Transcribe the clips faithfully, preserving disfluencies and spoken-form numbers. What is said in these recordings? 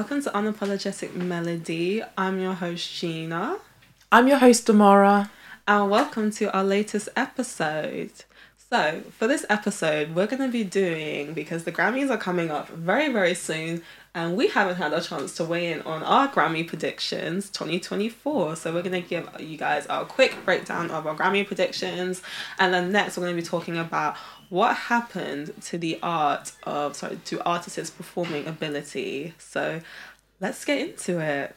Welcome to Unapologetic Melody. I'm your host, Gina. I'm your host, Damara. And welcome to our latest episode. So, for this episode, we're going to be doing, because the Grammys are coming up very, very soon, and we haven't had a chance to weigh in on our Grammy predictions twenty twenty-four. So we're going to give you guys our quick breakdown of our Grammy predictions. And then next, we're going to be talking about what happened to the art of, sorry, to artists' performing ability. So let's get into it.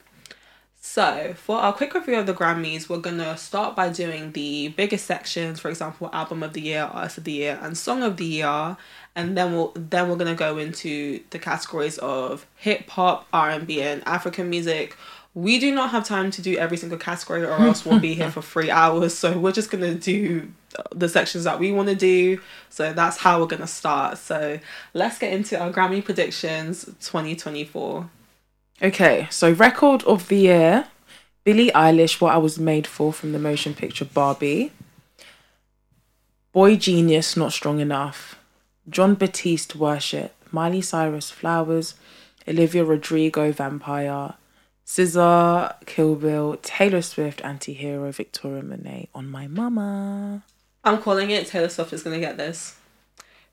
So for our quick review of the Grammys, we're going to start by doing the biggest sections, for example, Album of the Year, Artist of the Year, and Song of the Year. And then we'll then we're going to go into the categories of hip-hop, R and B, and African music. We do not have time to do every single category or else we'll be here for three hours. So we're just going to do the sections that we want to do. So that's how we're going to start. So let's get into our Grammy predictions twenty twenty-four. Okay, so record of the year, Billie Eilish, What I Was Made For from the motion picture Barbie. Boy Genius, Not Strong Enough. John Batiste, Worship. Miley Cyrus, Flowers. Olivia Rodrigo, Vampire. Cesar, Kill Bill. Taylor Swift, Anti-Hero. Victoria Monét, On My Mama. I'm calling it. Taylor Swift is going to get this.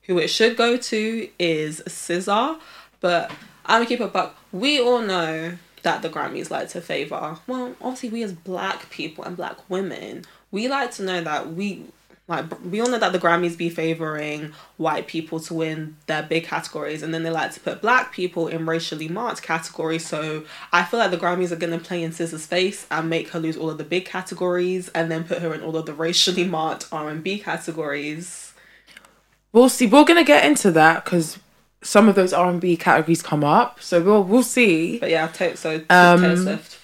Who it should go to is Cesar, but I'm going to keep it back. We all know that the Grammys like to favour, well, obviously we as black people and black women, we like to know that we, like, we all know that the Grammys be favouring white people to win their big categories, and then they like to put black people in racially marked categories. So I feel like the Grammys are going to play in S Z A's face and make her lose all of the big categories and then put her in all of the racially marked R and B categories. We'll see. We're going to get into that because some of those R and B categories come up, so we'll we'll see. But yeah, take so. Um, Taylor Swift.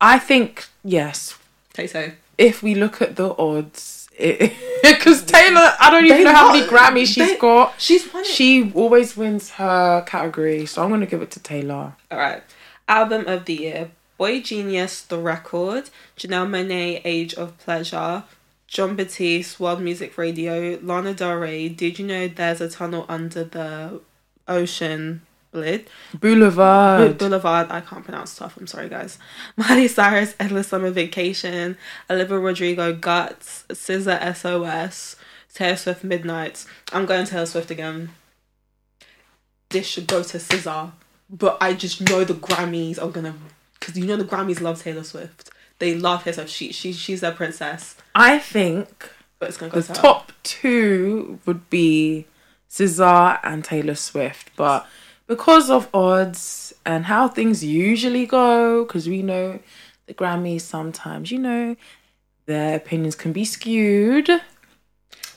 I think yes. Take so. If we look at the odds, because Taylor, I don't even they know how many Grammys she's they, got. She's won it. She always wins her category, so I'm gonna give it to Taylor. All right, album of the year: Boy Genius, The Record; Janelle Monáe, Age of Pleasure; John Batiste, World Music Radio; Lana Del Rey, Did You Know There's a Tunnel Under the Ocean Boulevard. Boulevard. I can't pronounce stuff. I'm sorry, guys. Miley Cyrus, Endless Summer Vacation; Olivia Rodrigo, Guts; S Z A, S O S; Taylor Swift, Midnight. I'm going Taylor Swift again. This should go to S Z A, but I just know the Grammys are gonna, because you know the Grammys love Taylor Swift. They love her, so she, she, she's their princess. I think but it's gonna go the to top two would be S Z A and Taylor Swift. But because of odds and how things usually go, because we know the Grammys sometimes, you know, their opinions can be skewed.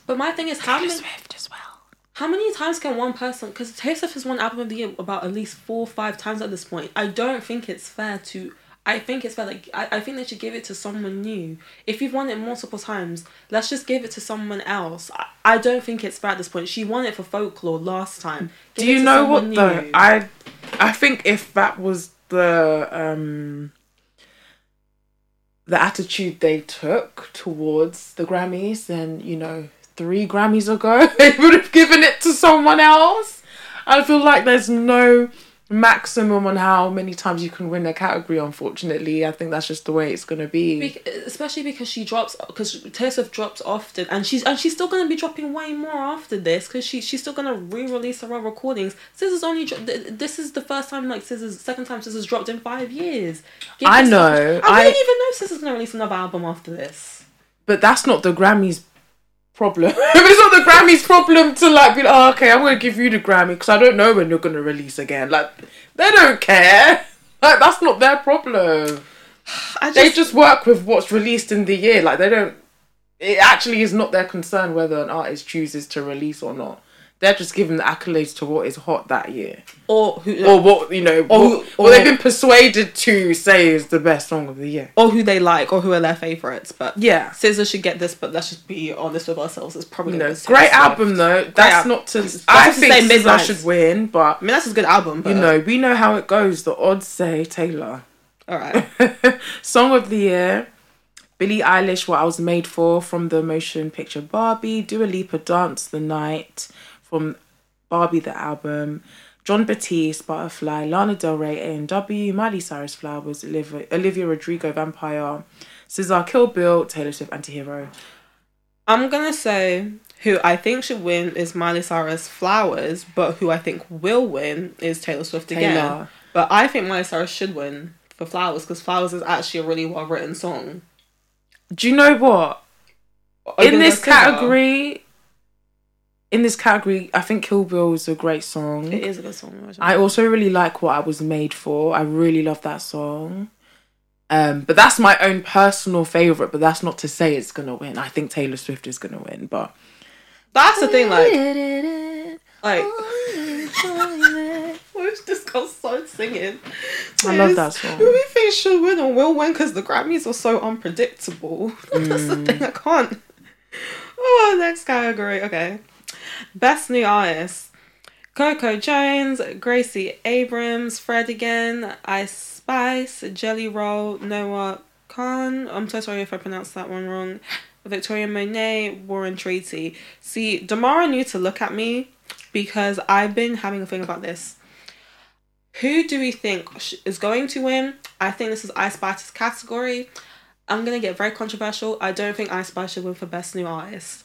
But my thing is, how Taylor many, Swift as well. How many times can one person... Because Taylor Swift has won Album of the Year about at least four or five times at this point. I don't think it's fair to... I think it's fair. Like, I, I think they should give it to someone new. If you've won it multiple times, let's just give it to someone else. I, I don't think it's fair at this point. She won it for Folklore last time. Give Do you know what new. though? I, I think if that was the um, the attitude they took towards the Grammys, then you know, three Grammys ago they would have given it to someone else. I feel like there's no maximum on how many times you can win a category, unfortunately. I think that's just the way it's going to be. be. Especially because she drops, because Taylor Swift drops often, and she's and she's still going to be dropping way more after this, because she, she's still going to re-release her own recordings. S Z A's only, this is the first time, like, S Z A's, second time S Z A's dropped in five years. Give I know. Stuff. I don't even know S Z A's going to release another album after this. But that's not the Grammys problem. It's not the Grammys problem to like be like, oh, okay, I'm gonna give you the Grammy because I don't know when you're gonna release again. Like, they don't care. Like, that's not their problem. I just, they just work with what's released in the year. Like, they don't. It actually is not their concern whether an artist chooses to release or not. They're just giving the accolades to what is hot that year, or who, or what you know, or, or, what, or they've been persuaded to say is the best song of the year, or who they like, or who are their favorites. But yeah, S Z A should get this. But let's just be honest with ourselves. It's probably no great album though. Great that's al- not to. That's I to think S Z A should win, but I mean that's a good album. But you know, we know how it goes. The odds say Taylor. All right, song of the year. Billie Eilish, What I Was Made For from the motion picture Barbie. Dua Lipa, Dance the Night from Barbie the album. John Batiste, Butterfly, Lana Del Rey, A and W, Miley Cyrus, Flowers, Olivia, Olivia Rodrigo, Vampire, Cesar, Kill Bill, Taylor Swift, Antihero. I'm going to say who I think should win is Miley Cyrus, Flowers, but who I think will win is Taylor Swift Taylor. again. But I think Miley Cyrus should win for Flowers because Flowers is actually a really well-written song. Do you know what? In this category... In this category, I think Kill Bill is a great song. It is a good song. I also really like What I Was Made For. I really love that song. Um, but that's my own personal favourite, but that's not to say it's going to win. I think Taylor Swift is going to win, but... That's the thing, like... Like... We've just got so singing. I love that song. Who do we think should win and will win? Because the Grammys are so unpredictable. Mm. That's the thing, I can't... Oh, next category, okay. Best New Artist. Coco Jones, Gracie Abrams, Fred again, Ice Spice, Jelly Roll, Noah Khan. I'm so sorry if I pronounced that one wrong. Victoria Monét, Warren Treaty. See, Damara knew to look at me because I've been having a thing about this. Who do we think is going to win? I think this is Ice Spice's category. I'm going to get very controversial. I don't think Ice Spice should win for Best New Artist.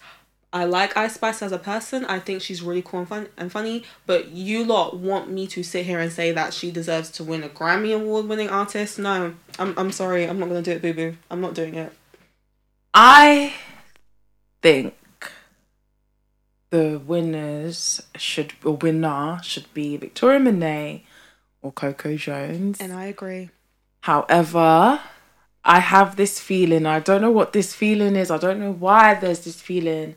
I like Ice Spice as a person. I think she's really cool and fun and funny. But you lot want me to sit here and say that she deserves to win a Grammy award-winning artist? No, I'm I'm sorry. I'm not gonna do it, boo boo. I'm not doing it. I think the winners should or winner should be Victoria Monét or Coco Jones. And I agree. However, I have this feeling. I don't know what this feeling is. I don't know why there's this feeling.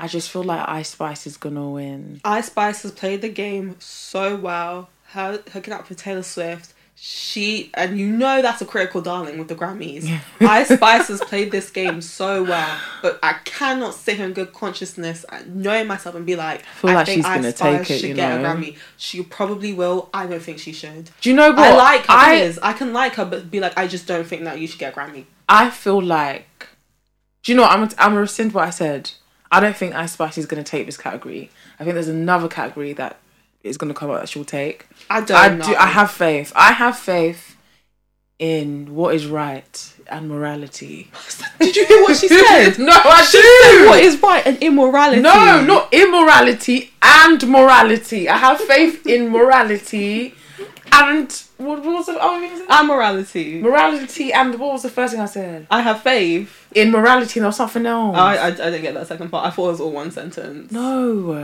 I just feel like Ice Spice is going to win. Ice Spice has played the game so well. Her hooking up with Taylor Swift. She, and you know that's a critical darling with the Grammys. Yeah. Ice Spice has played this game so well. But I cannot sit here in good consciousness and knowing myself and be like, I, feel I like think she's Ice gonna Spice take it, should you get know? a Grammy. She probably will. I don't think she should. Do you know what? I like her. I, is. I can like her, but be like, I just don't think that you should get a Grammy. I feel like... Do you know what? I'm going to rescind what I said. I don't think Ice Spice is going to take this category. I think there's another category that is going to come out that she'll take. I don't I know. Do, I have faith. I have faith in what is right and morality. Did you hear what she said? No, I she do. Said what is right and immorality. No, not immorality and morality. I have faith in morality and... What, what was the other thing I said? And morality. Morality and what was the first thing I said? I have faith. In morality and there was something else. I, I, I didn't get that second part. I thought it was all one sentence. No.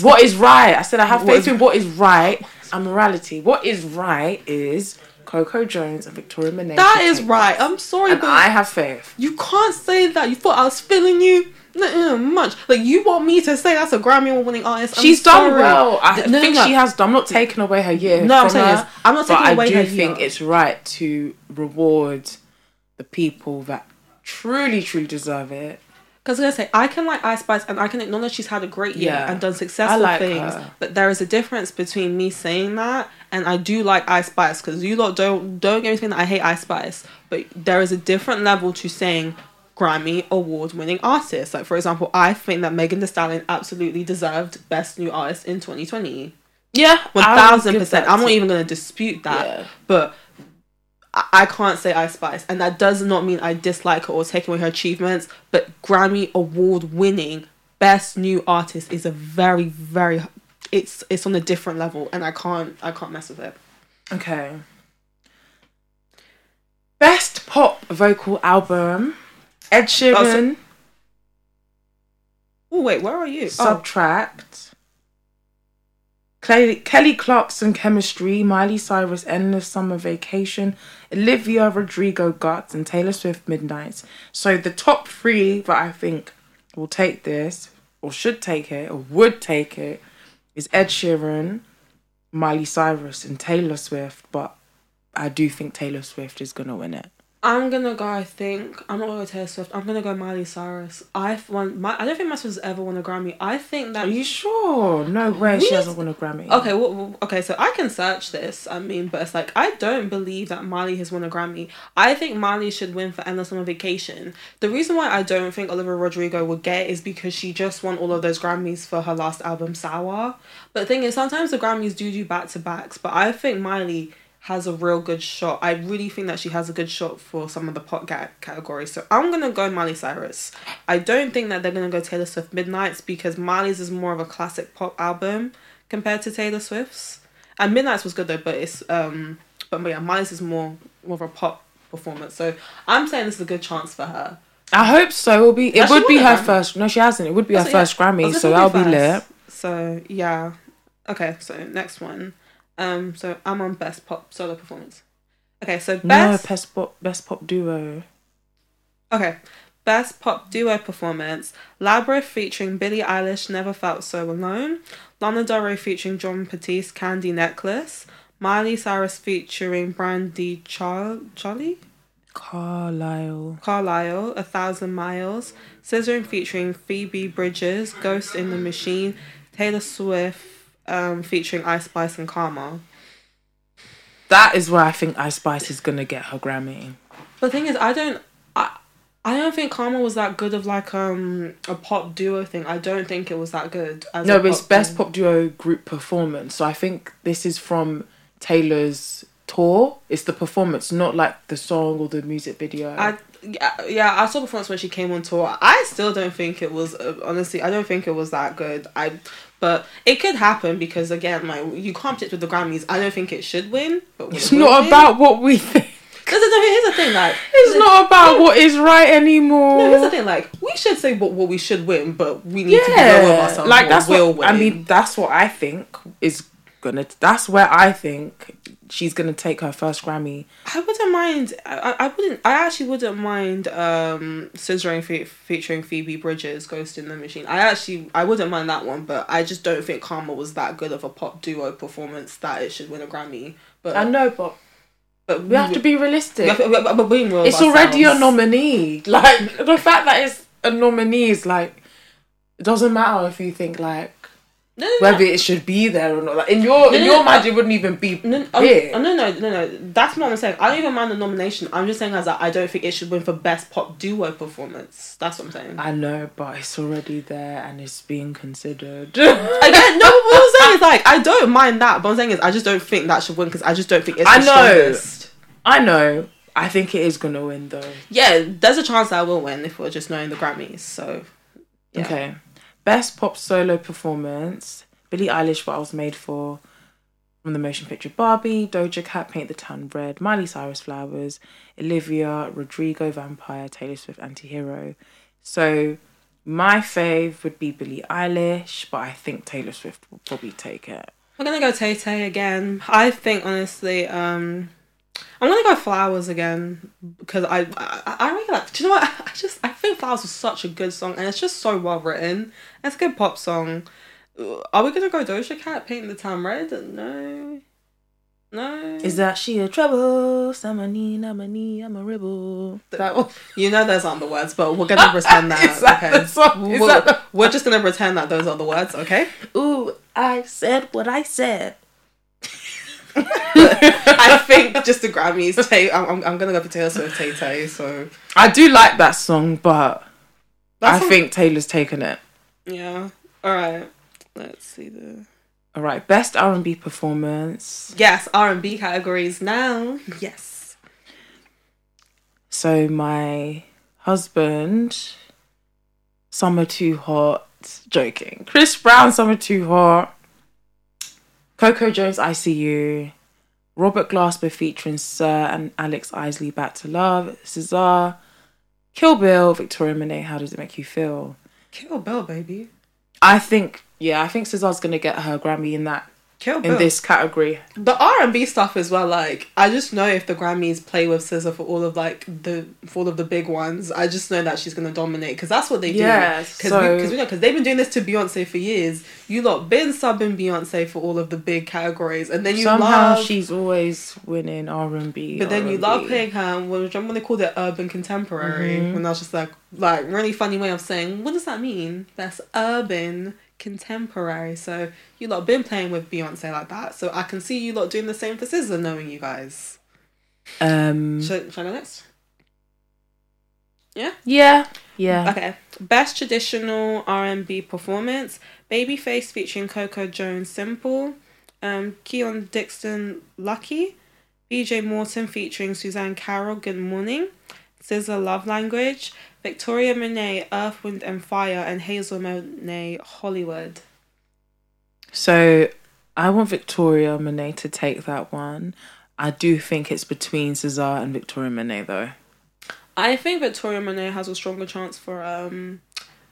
What is right? I said I have faith in what is right and morality. What is right is Coco Jones and Victoria Monét. That is right. I'm sorry, but I have faith. You can't say that. You thought I was feeling you. Not much. Like you want me to say that's a Grammy award-winning artist. I'm She's sorry. done well. I no, think no, no. she has done. I'm not taking away her year. No, I'm saying this. I'm not taking away her year. But I do think year. it's right to reward the people that truly, truly deserve it. Because I was going to say, I can like Ice Spice and I can acknowledge she's had a great year yeah, and done successful like things. Her. But there is a difference between me saying that and I do like Ice Spice because you lot don't, don't get me saying that I hate Ice Spice. But there is a different level to saying Grammy award-winning artists. Like, for example, I think that Megan Thee Stallion absolutely deserved Best New Artist in twenty twenty. Yeah. one thousand percent. I'm not even going to dispute that. Yeah. But... I can't say Ice Spice, and that does not mean I dislike her or take away her achievements, but Grammy award winning Best New Artist is a very very it's it's on a different level, and I can't I can't mess with it. Okay. Best Pop Vocal Album, Ed Sheeran. Oh, so- oh wait, where are you? Subtract. Oh. Kelly, Kelly Clarkson, Chemistry, Miley Cyrus, Endless Summer Vacation, Olivia Rodrigo, Guts, and Taylor Swift, Midnights. So the top three that I think will take this, or should take it, or would take it, is Ed Sheeran, Miley Cyrus, and Taylor Swift. But I do think Taylor Swift is going to win it. I'm gonna go, I think, I'm not gonna go Taylor Swift, I'm gonna go Miley Cyrus. I won, my, I don't think Miley Swift's ever won a Grammy. I think that... Are you sure? No way she hasn't won a Grammy. Okay, well, well, okay, so I can search this, I mean, but it's like, I don't believe that Miley has won a Grammy. I think Miley should win for Endless Summer Vacation. The reason why I don't think Olivia Rodrigo would get is because she just won all of those Grammys for her last album, Sour. But the thing is, sometimes the Grammys do do back-to-backs, but I think Miley has a real good shot. I really think that she has a good shot for some of the pop ga- categories. So I'm going to go Miley Cyrus. I don't think that they're going to go Taylor Swift Midnights because Miley's is more of a classic pop album compared to Taylor Swift's. And Midnights was good though, but it's um, but, but yeah, Miley's is more, more of a pop performance. So I'm saying this is a good chance for her. I hope so. It'll be, it would be her Grammy. First. No, she hasn't. It would be That's her it, first yeah. Grammy, so that'll first. be lit. So yeah. Okay, so next one. Um, so I'm on best pop solo performance. Okay, so best... No, best pop, best pop duo. Okay, best pop duo performance. Labyrinth featuring Billie Eilish, Never Felt So Alone. Lana Del Rey featuring John Batiste, Candy Necklace. Miley Cyrus featuring Brandy Char- Charlie? Carlisle. Carlisle, A Thousand Miles. Cesar featuring Phoebe Bridgers, Ghost in the Machine. Taylor Swift. Um, featuring Ice Spice and Karma. That is where I think Ice Spice is gonna get her Grammy. But the thing is, I don't, I, I don't think Karma was that good of like um a pop duo thing. I don't think it was that good. As no, a but it's best thing. Pop duo group performance. So I think this is from Taylor's tour. It's the performance, not like the song or the music video. I yeah, yeah I saw the performance when she came on tour. I still don't think it was uh, honestly. I don't think it was that good. I. But it could happen because, again, like you can't predict with the Grammys. I don't think it should win. But it's not win? about what we think. No, no, no, here's the thing, like... It's not about no, what is right anymore. No, here's the thing, like, we should say what, what we should win, but we need yeah. to be aware of ourselves. Like, that's what, we'll win. I mean, that's what I think is gonna... That's where I think she's gonna take her first Grammy. I wouldn't mind... I, I wouldn't... I actually wouldn't mind um, Cesar fe- featuring Phoebe Bridgers, Ghost in the Machine. I actually... I wouldn't mind that one, but I just don't think Karma was that good of a pop duo performance that it should win a Grammy. But I know, but... But we, we have to be realistic. Have, but, but, but being real it's already ourselves. a nominee. Like, the fact that it's a nominee is like... It doesn't matter if you think, like... No, no, whether no. it should be there or not, like in your no, in no, your no, mind, no. it wouldn't even be no, big. No, no, no, no, no. That's not what I'm saying. I don't even mind the nomination. I'm just saying as I, I don't think it should win for best pop duo performance. That's what I'm saying. I know, but it's already there and it's being considered. Again, no. What I'm saying is like I don't mind that, but what I'm saying is I just don't think that should win because I just don't think it's I the know. strongest. I know. I think it is gonna win though. Yeah, there's a chance that I will win if we're just knowing the Grammys. So yeah. Okay. Best pop solo performance, Billie Eilish, What I Was Made For, from the motion picture Barbie, Doja Cat, Paint the Town Red, Miley Cyrus, Flowers, Olivia Rodrigo, Vampire, Taylor Swift, Antihero. So my fave would be Billie Eilish, but I think Taylor Swift will probably take it. We're going to go Tay-Tay again. I think, honestly, um... I'm gonna go Flowers again because I, I I really like. Do you know what? I just I think Flowers was such a good song and it's just so well written. It's a good pop song. Are we gonna go Doja Cat, Paint the Town Red? No, no. Is that she a trouble? Samani, Namani, I'm a rebel. That one. You know those aren't the words, but we're gonna pretend that. Is that okay. the song? Is we're, that the- we're just gonna pretend that those are the words, okay? Ooh, I said what I said. I think just the Grammys. Tay, I'm I'm gonna go for Taylor Swift Tay Tay. So I do like that song, but that song... I think Taylor's taken it. Yeah. All right. Let's see the. All right. Best R and B performance. Yes, R and B categories now. Yes. So my husband, Summer Too Hot. Joking. Chris Brown, Summer Too Hot. Coco Jones, I See You. Robert Glasper featuring Sir and Alex Isley, Back to Love. Cesar, Kill Bill, Victoria Monét, How Does It Make You Feel? Kill Bill, baby. I think, yeah, I think Cesar's going to get her Grammy in that Kill Bill. In this category. The R and B stuff as well, like, I just know if the Grammys play with S Z A for all of, like, the, for all of the big ones, I just know that she's going to dominate, because that's what they do. Yeah, Because so... we, we know, they've been doing this to Beyonce for years. You lot been subbing Beyonce for all of the big categories, and then you Somehow love... she's always winning R and B. But then R and B. You love playing her, and when they called it urban contemporary, mm-hmm. when I was just like, like, really funny way of saying, what does that mean? That's urban contemporary. So you lot been playing with Beyonce like that, so I can see you lot doing the same for S Z A, knowing you guys. Um should, should I go next? Yeah? Yeah. Yeah. Okay. Best traditional R and B performance: Babyface featuring Coco Jones, Simple. Um Keon Dixon, Lucky. B J Morton featuring Suzanne Carroll, Good Morning. S Z A, Love Language. Victoria Monét, Earth, Wind and Fire. And Hazel Monáe, Hollywood. So I want Victoria Monét to take that one. I do think it's between Cesar and Victoria Monét, though. I think Victoria Monét has a stronger chance for um,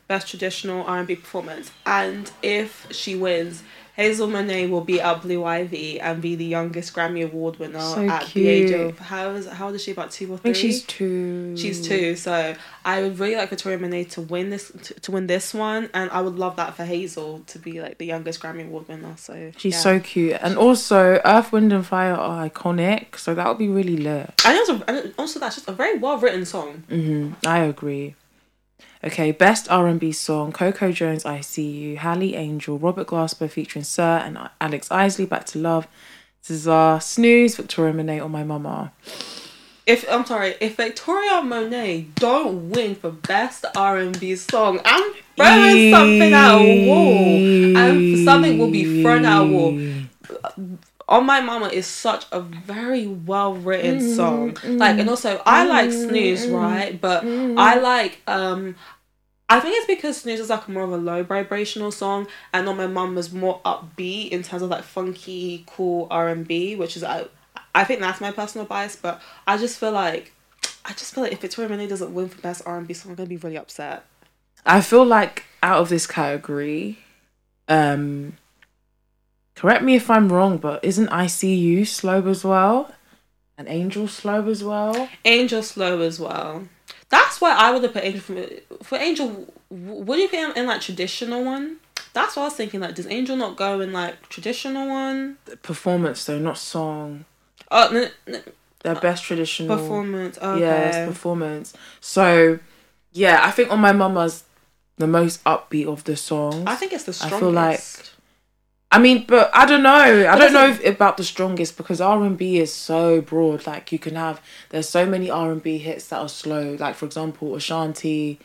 best traditional R and B performance. And if she wins, Hazel Monáe will be at Blue Ivy and be the youngest Grammy Award winner so at cute. the age of... How, is, how old is she? About two or three? I think she's two. She's two. So I would really like Victoria Monét to win this to, to win this one. And I would love that for Hazel to be like the youngest Grammy Award winner. So She's yeah. so cute. And also, Earth, Wind and Fire are iconic. So that would be really lit. And also, and also that's just a very well-written song. Mm-hmm. I agree. Okay, best R and B song: Coco Jones, I See You. Hallie Angel, Robert Glasper featuring Sir and Alex Isley, Back to Love. Cesar, Snooze. Victoria Monét, On My Mama. If I'm sorry, if Victoria Monét don't win for best R and B song, I'm throwing eee. something at a wall. And something will be thrown at a wall. On My Mama is such a very well-written mm, song. Mm, like, and also, I mm, like Snooze, right? But mm, I like, um... I think it's because Snooze is, like, more of a low vibrational song, and On My Mama was more upbeat in terms of, like, funky, cool R and B, which is, I, I think that's my personal bias, but I just feel like, I just feel like if Victoria Monét doesn't win for best R and B song, I'm gonna be really upset. I feel like, out of this category, um... correct me if I'm wrong, but isn't I See You slow as well? And Angel slow as well? Angel slow as well. That's why I would have put Angel... From, for Angel, would you put him in, like, traditional one? That's what I was thinking. Like, does Angel not go in, like, traditional one? The performance, though, not song. Oh, no, no. Their best traditional... Performance, okay. Yes, performance. So, yeah, I think On My Mama's the most upbeat of the songs. I think it's the strongest. I feel like... I mean, but I don't know. I but don't know if, about the strongest, because R and B is so broad. Like, you can have... There's so many R and B hits that are slow. Like, for example, Ashanti.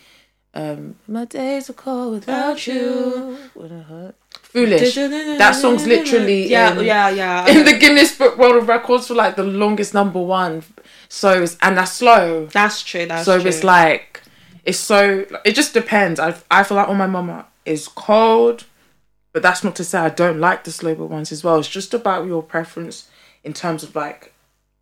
Um, My days are cold without you. What a hurt. Foolish. That song's literally yeah, in, yeah, yeah, in the Guinness Book World of Records for, like, the longest number one. So, it's, and that's slow. That's true, that's so true. So, it's like... It's so... It just depends. I, I feel like On My Mama is cold... But that's not to say I don't like the slower ones as well. It's just about your preference in terms of, like,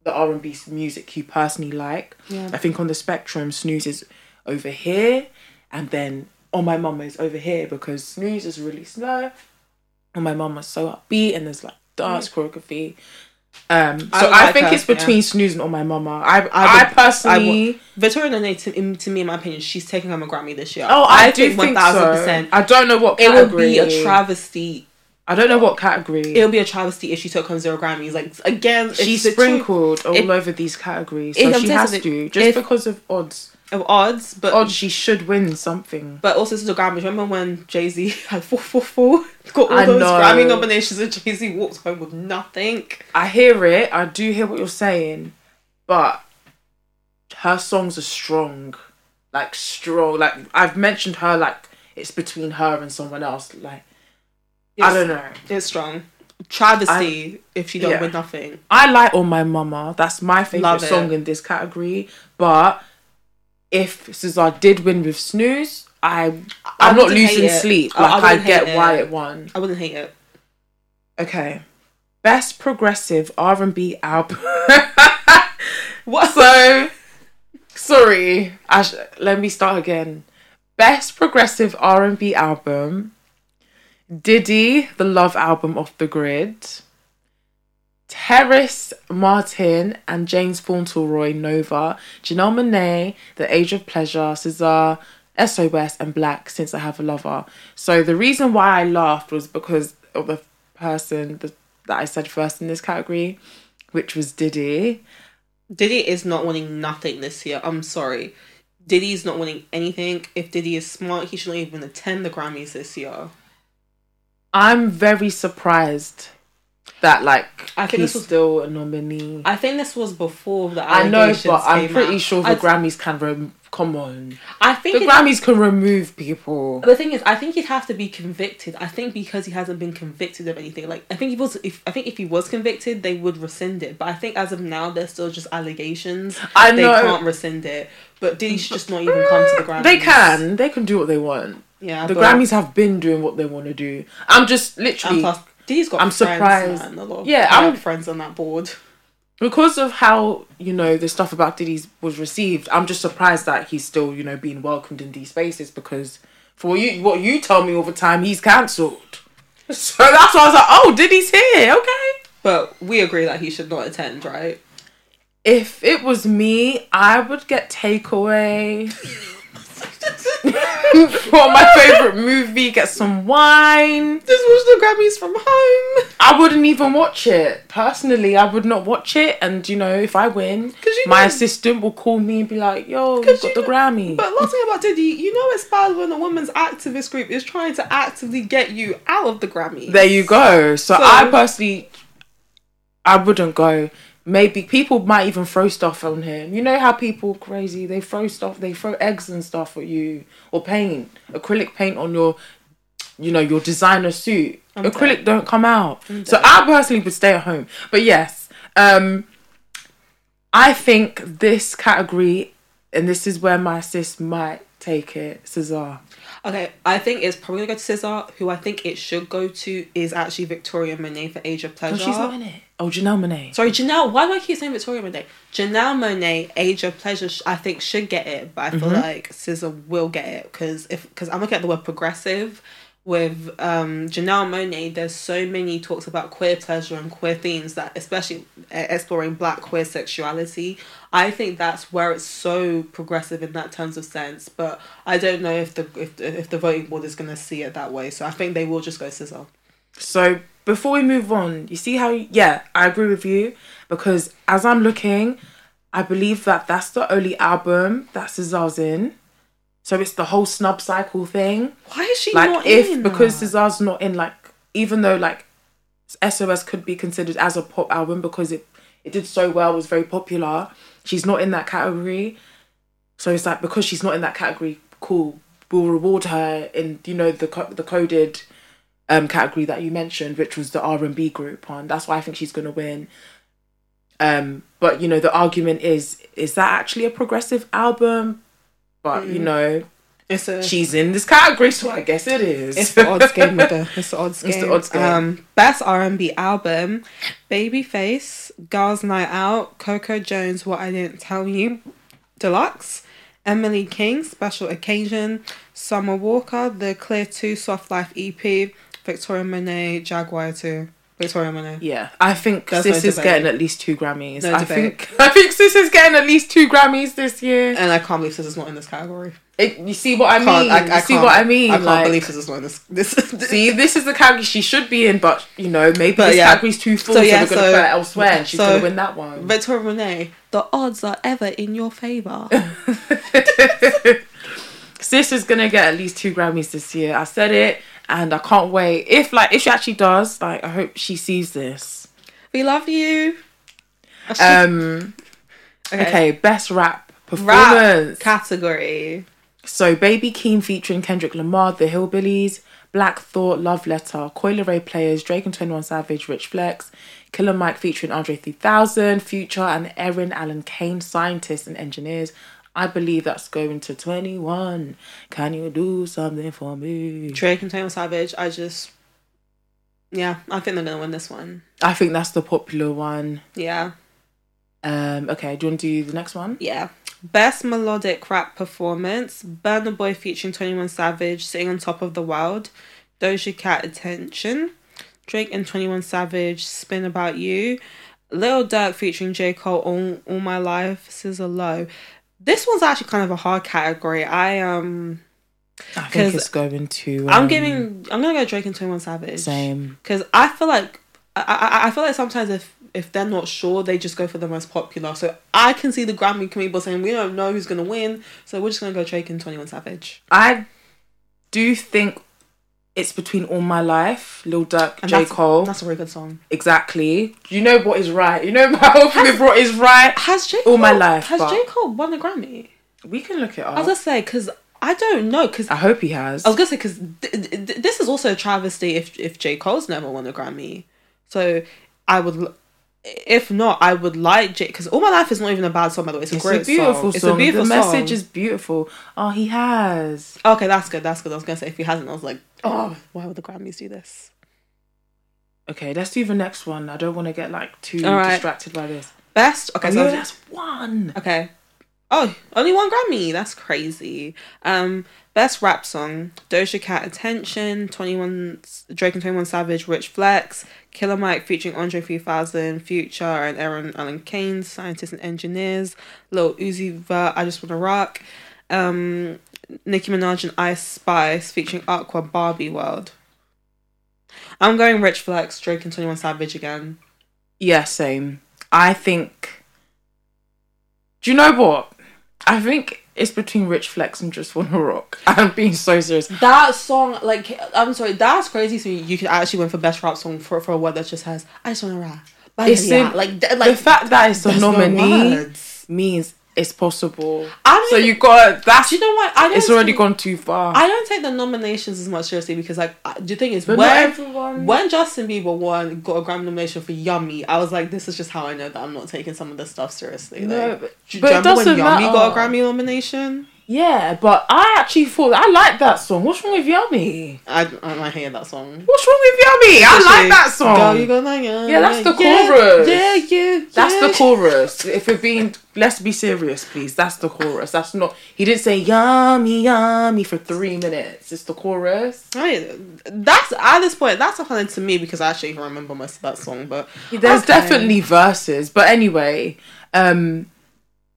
the R and B music you personally like. Yeah. I think on the spectrum, Snooze is over here, and then On My Mama is over here, because Snooze is really slow, On My Mama's so upbeat, and there's, like, dance mm. choreography. Um, so I, like I think her, it's between yeah. Snooze and On My Mama. I I, I would, personally, I would, Victoria Monét, to, to me, in my opinion, she's taking home a Grammy this year. Oh, I, I do think one thousand percent. So. I don't know what category. It would be a travesty. I don't know what category. It would be a travesty if she took home zero Grammys. Like, again, she's sprinkled two, all it, over these categories, so she has to just if, because of odds. Of odds, but odds she should win something. But also, this is a Grammy. Remember when Jay Z had four four four got all I those know. Grammy nominations, and Jay Z walks home with nothing. I hear it. I do hear what you're saying, but her songs are strong, like strong. Like I've mentioned her, like it's between her and someone else. Like it's, I don't know, it's strong. Travesty I, if she don't yeah. win nothing. I like On My Mama. That's my favorite song in this category, but. If Cesar did win with Snooze, I, I'm I not losing sleep. Like, I, I get it. Why it won. I wouldn't hate it. Okay. Best progressive R and B album. What? So, sorry. Ash, let me start again. Best progressive R and B album. Diddy, the Love album Off the Grid. Terrace Martin and James Fauntleroy, Nova. Janelle Monáe, The Age of Pleasure. Cesar, S O S, and Black, Since I Have a Lover. So the reason why I laughed was because of the person that I said first in this category, which was Diddy. Diddy is not winning nothing this year. I'm sorry. Diddy's not winning anything. If Diddy is smart, he should not even attend the Grammys this year. I'm very surprised that, like, I think he's this was, still a nominee. I think this was before the allegations came out. I know, but I'm pretty out. sure the I Grammys can... Rem- come on. I think the Grammys ha- can remove people. The thing is, I think he'd have to be convicted. I think because he hasn't been convicted of anything. Like, I think he was. If I think if he was convicted, they would rescind it. But I think as of now, there's still just allegations. I know. They can't rescind it. But Diddy should just not even come to the Grammys. They can. They can do what they want. Yeah, the Grammys have been doing what they want to do. I'm just literally. And plus, Diddy's got I'm friends, surprised. Man, a lot of yeah, I'm friends on that board. Because of how, you know, the stuff about Diddy was received, I'm just surprised that he's still, you know, being welcomed in these spaces. Because for you, what you tell me all the time, he's cancelled. So that's why I was like, oh, Diddy's here, okay. But we agree that he should not attend, right? If it was me, I would get takeaway. Well, my favourite movie, get some wine, just watch the Grammys from home. I wouldn't even watch it personally. I would not watch it. And you know, if I win, you my know, assistant will call me and be like, yo, you got you the know, Grammy. But last thing about Diddy, you know it's bad when a women's activist group is trying to actively get you out of the Grammys. There you go. So, so I personally I wouldn't go. Maybe people might even throw stuff on him. You know how people crazy, they throw stuff, they throw eggs and stuff at you. Or paint, acrylic paint on your, you know, your designer suit. I'm acrylic dead. Don't come out. I'm so dead. I personally would stay at home. But yes, um, I think this category, and this is where my sis might take it, Cesar. Okay, I think it's probably going to go to Cesar. Who I think it should go to is actually Victoria Monet for Age of Pleasure. No, she's not in it. Oh, Janelle Monáe. Sorry, Janelle. Why do I keep saying Victoria Monet? Janelle Monáe, Age of Pleasure, I think should get it. But I feel mm-hmm. like S Z A will get it. Because if because I'm looking at the word progressive. With um, Janelle Monáe, there's so many talks about queer pleasure and queer themes, that especially exploring Black queer sexuality. I think that's where it's so progressive in that terms of sense. But I don't know if the if, if the voting board is going to see it that way. So I think they will just go S Z A. So before we move on, you see how yeah, I agree with you, because as I'm looking, I believe that that's the only album that S Z A's in. So it's the whole snub cycle thing. Why is she like not if, in? Because Cesar's not in, like, even though, like, S O S could be considered as a pop album because it, it did so well, was very popular. She's not in that category. So it's like, because she's not in that category, cool, we'll reward her in, you know, the co- the coded um, category that you mentioned, which was the R and B group one. That's why I think she's going to win. Um, but, you know, the argument is, is that actually a progressive album? But, mm. you know, it's a, she's in this category, so I guess it is. It's the odds game with her. It's the odds game. It's the odds game. Um, best R and B album, Babyface, Girls Night Out, Coco Jones, What I Didn't Tell You, Deluxe, Emily King, Special Occasion, Summer Walker, The Clear two, Soft Life E P, Victoria Monet, Jaguar two. Victoria Monét. Yeah, I think There's Sis no is getting at least two Grammys. No I debate. think I think Sis is getting at least two Grammys this year. And I can't believe Sis is not in this category. It, you see what I, I mean? I, I you see what I mean? I can't like, believe Sis is not in this. this see, this is the category she should be in, but you know, maybe but this yeah. category's too full, so, yeah, so we're going to so, put it elsewhere and she's so, going to win that one. Victoria Monét, the odds are ever in your favour. Sis is going to get at least two Grammys this year. I said it. And I can't wait. If like if she actually does, like I hope she sees this. We love you. Um, okay. okay, best rap performance rap category. So Baby Keem featuring Kendrick Lamar, The Hillbillies, Black Thought, Love Letter, Coi Leray Players, Drake and twenty-one Savage, Rich Flex, Killer Mike featuring Andre three thousand, Future and Erin Allen Kane, Scientists and Engineers. I believe that's going to twenty-one. Can you do something for me? Drake and twenty-one Savage. I just... Yeah, I think they're going to win this one. I think that's the popular one. Yeah. Um. Okay, do you want to do the next one? Yeah. Best melodic rap performance. Burna Boy featuring twenty-one Savage, Sitting on Top of the World. Doja Cat, Attention. Drake and twenty-one Savage, Spin About You. Lil Durk featuring J. Cole, All, All My Life, S Z A, Low. This one's actually kind of a hard category. I um, I think it's going to. Um, I'm giving. I'm gonna go Drake and twenty-one Savage. Same. Because I feel like I, I I feel like sometimes if if they're not sure, they just go for the most popular. So I can see the Grammy committee saying we don't know who's gonna win, so we're just gonna go Drake and twenty-one Savage. I do think it's between All My Life, Lil Durk, and J. That's, Cole. That's a really good song. Exactly. You know what is right. You know what has, what is right. Has J. Cole, All My Life. Has J. Cole won the Grammy? We can look it up. I was going to say, because I don't know. Cause I hope he has. I was going to say, because th- th- th- this is also a travesty if, if J. Cole's never won a Grammy. So I would... If not, I would like J. Because All My Life is not even a bad song, by the way. It's a it's great a beautiful song. song. It's a beautiful the song. The message is beautiful. Oh, he has. Okay, that's good. That's good. I was going to say, if he hasn't, I was like... Oh, why would the Grammys do this? Okay, let's do the next one. I don't want to get like too right. distracted by this. Best? Okay, oh, so that's one. Okay. Oh, only one Grammy. That's crazy. Um, best rap song: Doja Cat, Attention. twenty-one Drake and twenty-one Savage, Rich Flex. Killer Mike featuring Andre three thousand, Future, and Aaron Allen Kane, Scientists and Engineers. Lil Uzi Vert, I Just Wanna Rock. Um. Nicki Minaj and Ice Spice featuring Aqua, Barbie World. I'm going Rich Flex, Drake and twenty-one Savage again. Yeah, same. I think... Do you know what? I think it's between Rich Flex and Just Wanna Rock. I'm being so serious. That song, like, I'm sorry, that's crazy to me. You could actually win for best rap song for, for a word that just has, I just wanna rap. It's in, like, th- like, the fact that it's a nominee no means... It's possible. I so you got that's. Do you know what? I don't it's already think, gone too far. I don't take the nominations as much seriously because, like, I, the thing is, but when when Justin Bieber won, got a Grammy nomination for Yummy, I was like, this is just how I know that I'm not taking some of this stuff seriously. No, like, but, do, but do you it doesn't when Yummy matter. Got a Grammy nomination? Yeah, but I actually thought I like that song. What's wrong with Yummy? I I, I hate that song. What's wrong with Yummy? I like that song. Girl, you gonna like yeah, that's the yeah, chorus. Yeah, yeah, yeah. That's the chorus. If we're being, let's be serious, please. That's the chorus. That's not. He didn't say Yummy, Yummy for three minutes. It's the chorus. I, that's at this point. That's offending to me because I actually remember most of that song. But there's okay. definitely verses. But anyway, um.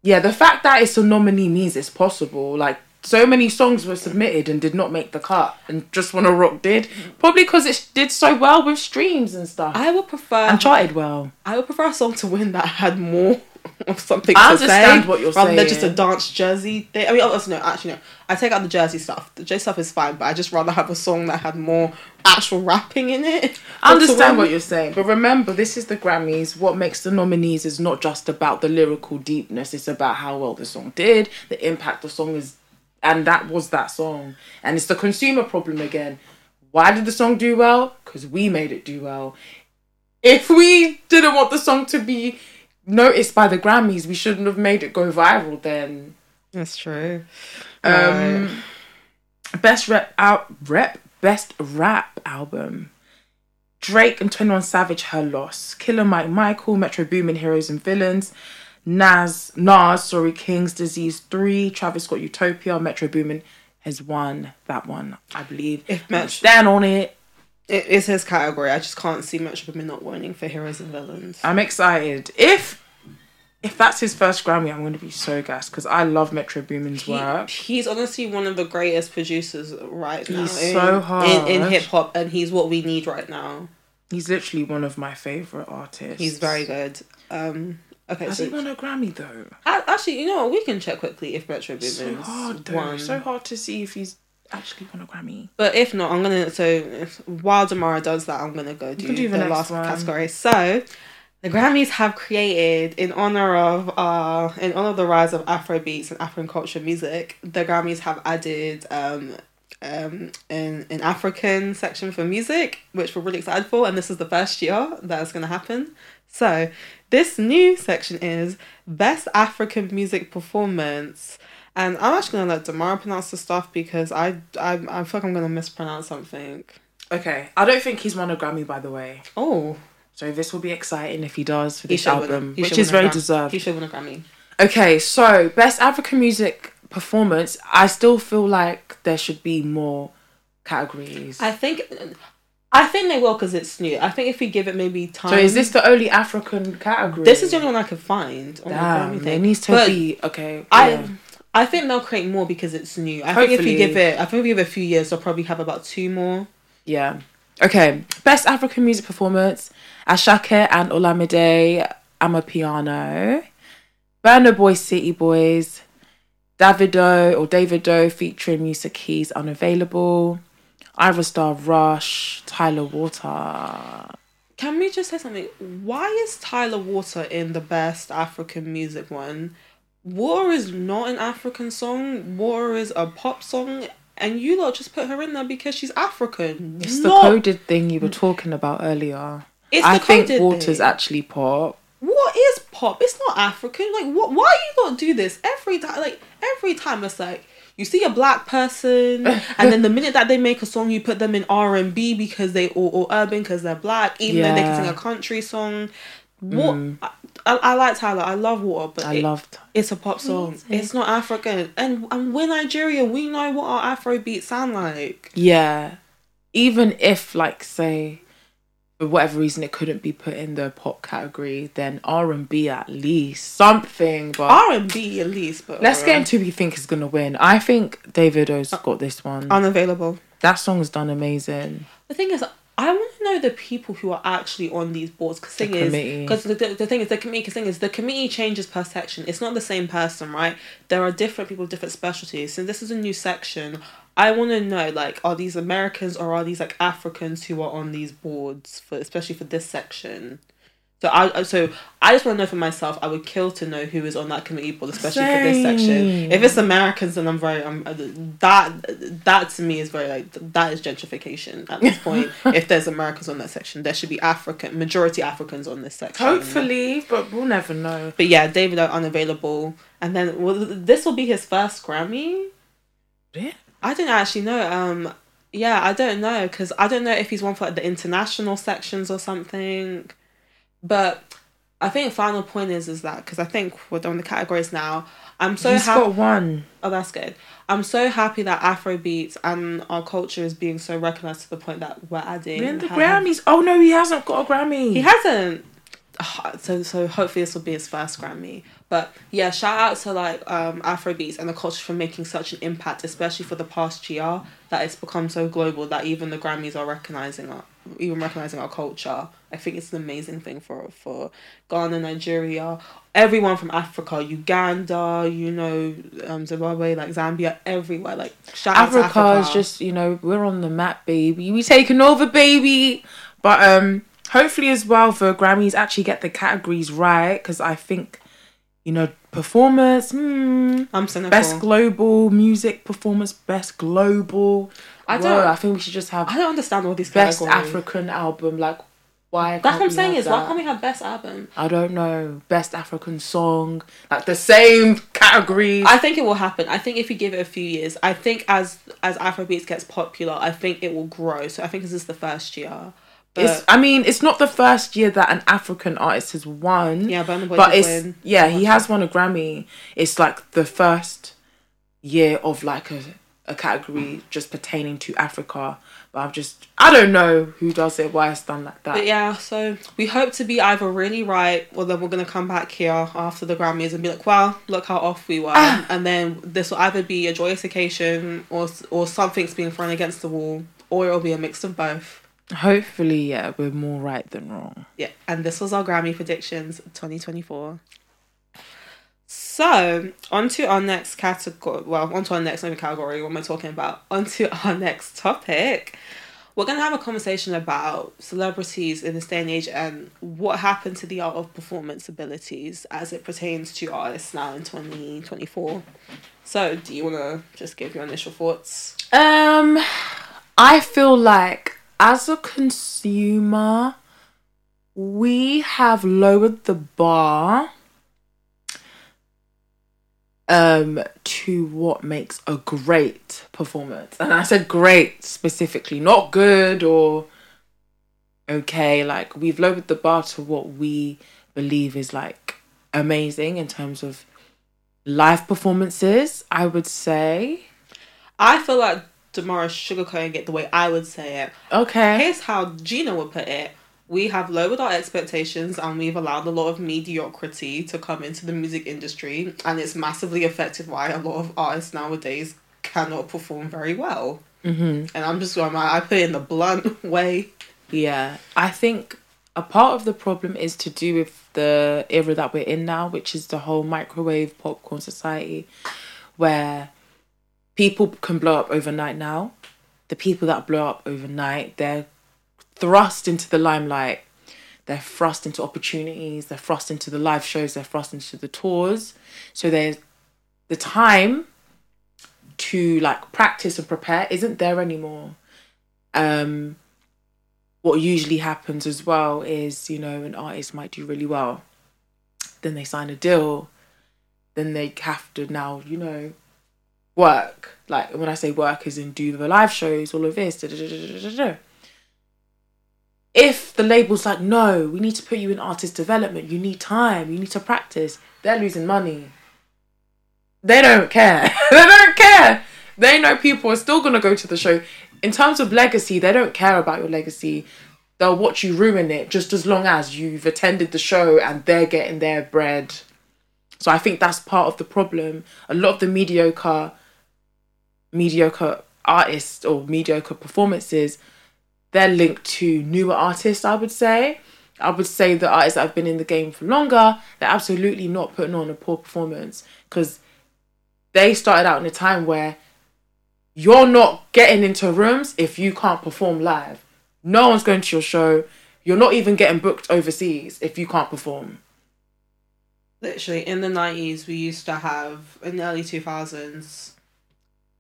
Yeah, the fact that it's a nominee means it's possible. Like, so many songs were submitted and did not make the cut, and Just Wanna Rock did. Probably because it did so well with streams and stuff. I would prefer... And charted well. I would prefer a song to win that had more of something I to say. I understand what you're rather saying. Rather than just a dance jersey thing. I mean, obviously, no, actually, no. I take out the jersey stuff. The jersey stuff is fine, but I just rather have a song that had more actual rapping in it. I understand what you're saying, but remember, this is the Grammys. What makes the nominees is not just about the lyrical deepness, it's about how well the song did, the impact the song is, and that was that song. And it's the consumer problem again. Why did the song do well? Because we made it do well. If we didn't want the song to be noticed by the Grammys, we shouldn't have made it go viral then. That's true. Um, right. Best rep out rep Best Rap Album: Drake and twenty-one Savage, Her Loss. Killer Mike, Michael. Metro Boomin, Heroes and Villains. Nas, Nas, sorry, King's Disease three. Travis Scott, Utopia. Metro Boomin has won that one, I believe. If Metro, stand on it. It is his category. I just can't see Metro Boomin not winning for Heroes and Villains. I'm excited. If If that's his first Grammy, I'm going to be so gassed because I love Metro Boomin's he, work. He's honestly one of the greatest producers right now. He's in, so hard. In, in hip-hop, and he's what we need right now. He's literally one of my favourite artists. He's very good. Um, okay, Has so, he won a Grammy, though? Actually, you know what? We can check quickly if Metro Boomin's so hard, though. Won. It's so hard to see if he's actually won a Grammy. But if not, I'm going to... So, if, while Damara does that, I'm going to go do, do the, the last one. category. So... The Grammys have created, in honor of uh, in honor of the rise of Afrobeats and African culture music, the Grammys have added um, um, an, an African section for music, which we're really excited for, and this is the first year that's going to happen. So this new section is Best African Music Performance, and I'm actually going to let Damara pronounce the stuff because I, I, I feel like I'm going to mispronounce something. Okay, I don't think he's won a Grammy, by the way. Oh, so this will be exciting if he does for this album, which is very deserved. He should win a Grammy. Okay, so Best African Music Performance. I still feel like there should be more categories. I think... I think they will because it's new. I think if we give it maybe time. So is this the only African category? This is the only one I can find. Damn, it needs to but be okay. I yeah. I think they'll create more because it's new. I Hopefully. think if we give it, I think we give it a few years, they'll probably have about two more. Yeah. Okay. Best African music performance: Asake and Olamide Amapiano, Burna Boy, City Boys, Davido or Davido featuring Musa Keys, Unavailable. Ira Star, Rush, Tyler Water. Can we just say something? Why is Tyler Water in the best African music one? Water is not an African song. Water is a pop song. And you lot just put her in there because she's African. It's not... the coded thing you were talking about earlier. It's I the coded think Water's thing. Actually pop. What is pop? It's not African. Like, what? Why you lot do this? Every time, like, every time it's like, you see a black person, and then the minute that they make a song, you put them in R and B because they or, or urban because they're black, even yeah. though they can sing a country song. What mm. I, I, I like Tyler, I love Water, but I it, love Tyler. It's a pop song. Mm-hmm. It's not African, and and we're Nigerian. We know what our Afro beats sound like. Yeah, even if like say, for whatever reason, it couldn't be put in the pop category, then R and B at least something. But R and B at least. But let's right. get into who we think is gonna win. I think Davido's uh, got this one. Unavailable. That song's done amazing. The thing is, I want to know the people who are actually on these boards. Because the thing committee. is, because the, the, the thing is, the committee. thing is, the committee changes per section. It's not the same person, right? There are different people, different specialties. So this is a new section. I want to know, like, are these Americans or are these, like, Africans who are on these boards, for especially for this section? So I so I just want to know for myself. I would kill to know who is on that committee board, especially Same. for this section. If it's Americans, then I'm very... I'm, that, that, to me, is very, like, that is gentrification at this point. If there's Americans on that section, there should be African... majority Africans on this section. Hopefully, but we'll never know. But, yeah, Davido unavailable. And then, well, this will be his first Grammy? Yeah. I don't actually know. Um, yeah, I don't know because I don't know if he's one for like, the international sections or something. But I think final point is is that because I think we're done with the categories now. I'm so happy. He's got one. Oh, that's good. I'm so happy that Afrobeats and our culture is being so recognised to the point that we're adding. We're in the her. Grammys. Oh no, he hasn't got a Grammy. He hasn't. Oh, so so hopefully this will be his first Grammy. But yeah, shout out to like um, Afrobeats and the culture for making such an impact, especially for the past year that it's become so global that even the Grammys are recognising our even recognising our culture. I think it's an amazing thing for for Ghana, Nigeria, everyone from Africa, Uganda, you know, um, Zimbabwe, like Zambia, everywhere. Like shout out to Africa. Africa is just, you know, we're on the map, baby. We taking over, baby. But um. Hopefully as well the Grammys actually get the categories right because I think, you know, performance, hmm, I'm cynical. Best global music performance, best global. I don't. Whoa, I think we should just have. I don't understand all these best categories. African album. Like why? That's what I'm saying is that? Why can't we have best album? I don't know. Best African song, like the same categories. I think it will happen. I think if you give it a few years, I think as as Afrobeats gets popular, I think it will grow. So I think this is the first year. But it's, I mean, it's not the first year that an African artist has won. Yeah, Burna Boy but it's win. yeah, he has won a Grammy. It's like the first year of like a a category just pertaining to Africa. But I'm just I don't know who does it, why it's done like that. But yeah, so we hope to be either really right, or then we're gonna come back here after the Grammys and be like, well, look how off we were, ah. and then this will either be a joyous occasion or or something's being thrown against the wall, or it'll be a mix of both. Hopefully, yeah, we're more right than wrong. Yeah, and this was our Grammy predictions twenty twenty-four. So, on to our next category. Well, on to our next category, what am I talking about? On to our next topic. We're going to have a conversation about celebrities in this day and age and what happened to the art of performance abilities as it pertains to artists now in twenty twenty-four. So, do you want to just give your initial thoughts? Um, I feel like as a consumer, we have lowered the bar um, to what makes a great performance. And I said great specifically, not good or okay. Like, we've lowered the bar to what we believe is, like, amazing in terms of live performances, I would say. I feel like Damara sugarcoating it the way I would say it. Okay. Here's how Gina would put it. We have lowered our expectations and we've allowed a lot of mediocrity to come into the music industry, and it's massively affected why a lot of artists nowadays cannot perform very well. Mm-hmm. And I'm just going, I put it in the blunt way. Yeah. I think a part of the problem is to do with the era that we're in now, which is the whole microwave popcorn society, where people can blow up overnight now. The people that blow up overnight, they're thrust into the limelight, they're thrust into opportunities, they're thrust into the live shows, they're thrust into the tours. So there's the time to like practice and prepare isn't there anymore. Um, what usually happens as well is, you know, an artist might do really well, then they sign a deal, then they have to now, you know, work. Like when I say work is in do the live shows, all of this. Da, da, da, da, da, da, da. If the label's like, no, we need to put you in artist development, you need time, you need to practice, they're losing money. They don't care. They don't care. They know people are still going to go to the show. In terms of legacy, they don't care about your legacy. They'll watch you ruin it just as long as you've attended the show and they're getting their bread. So I think that's part of the problem. A lot of the mediocre, mediocre artists or mediocre performances, they're linked to newer artists, I would say. I would say the artists that have been in the game for longer, they're absolutely not putting on a poor performance because they started out in a time where you're not getting into rooms if you can't perform live. No one's going to your show. You're not even getting booked overseas if you can't perform. Literally, in the nineties, we used to have, in the early two thousands...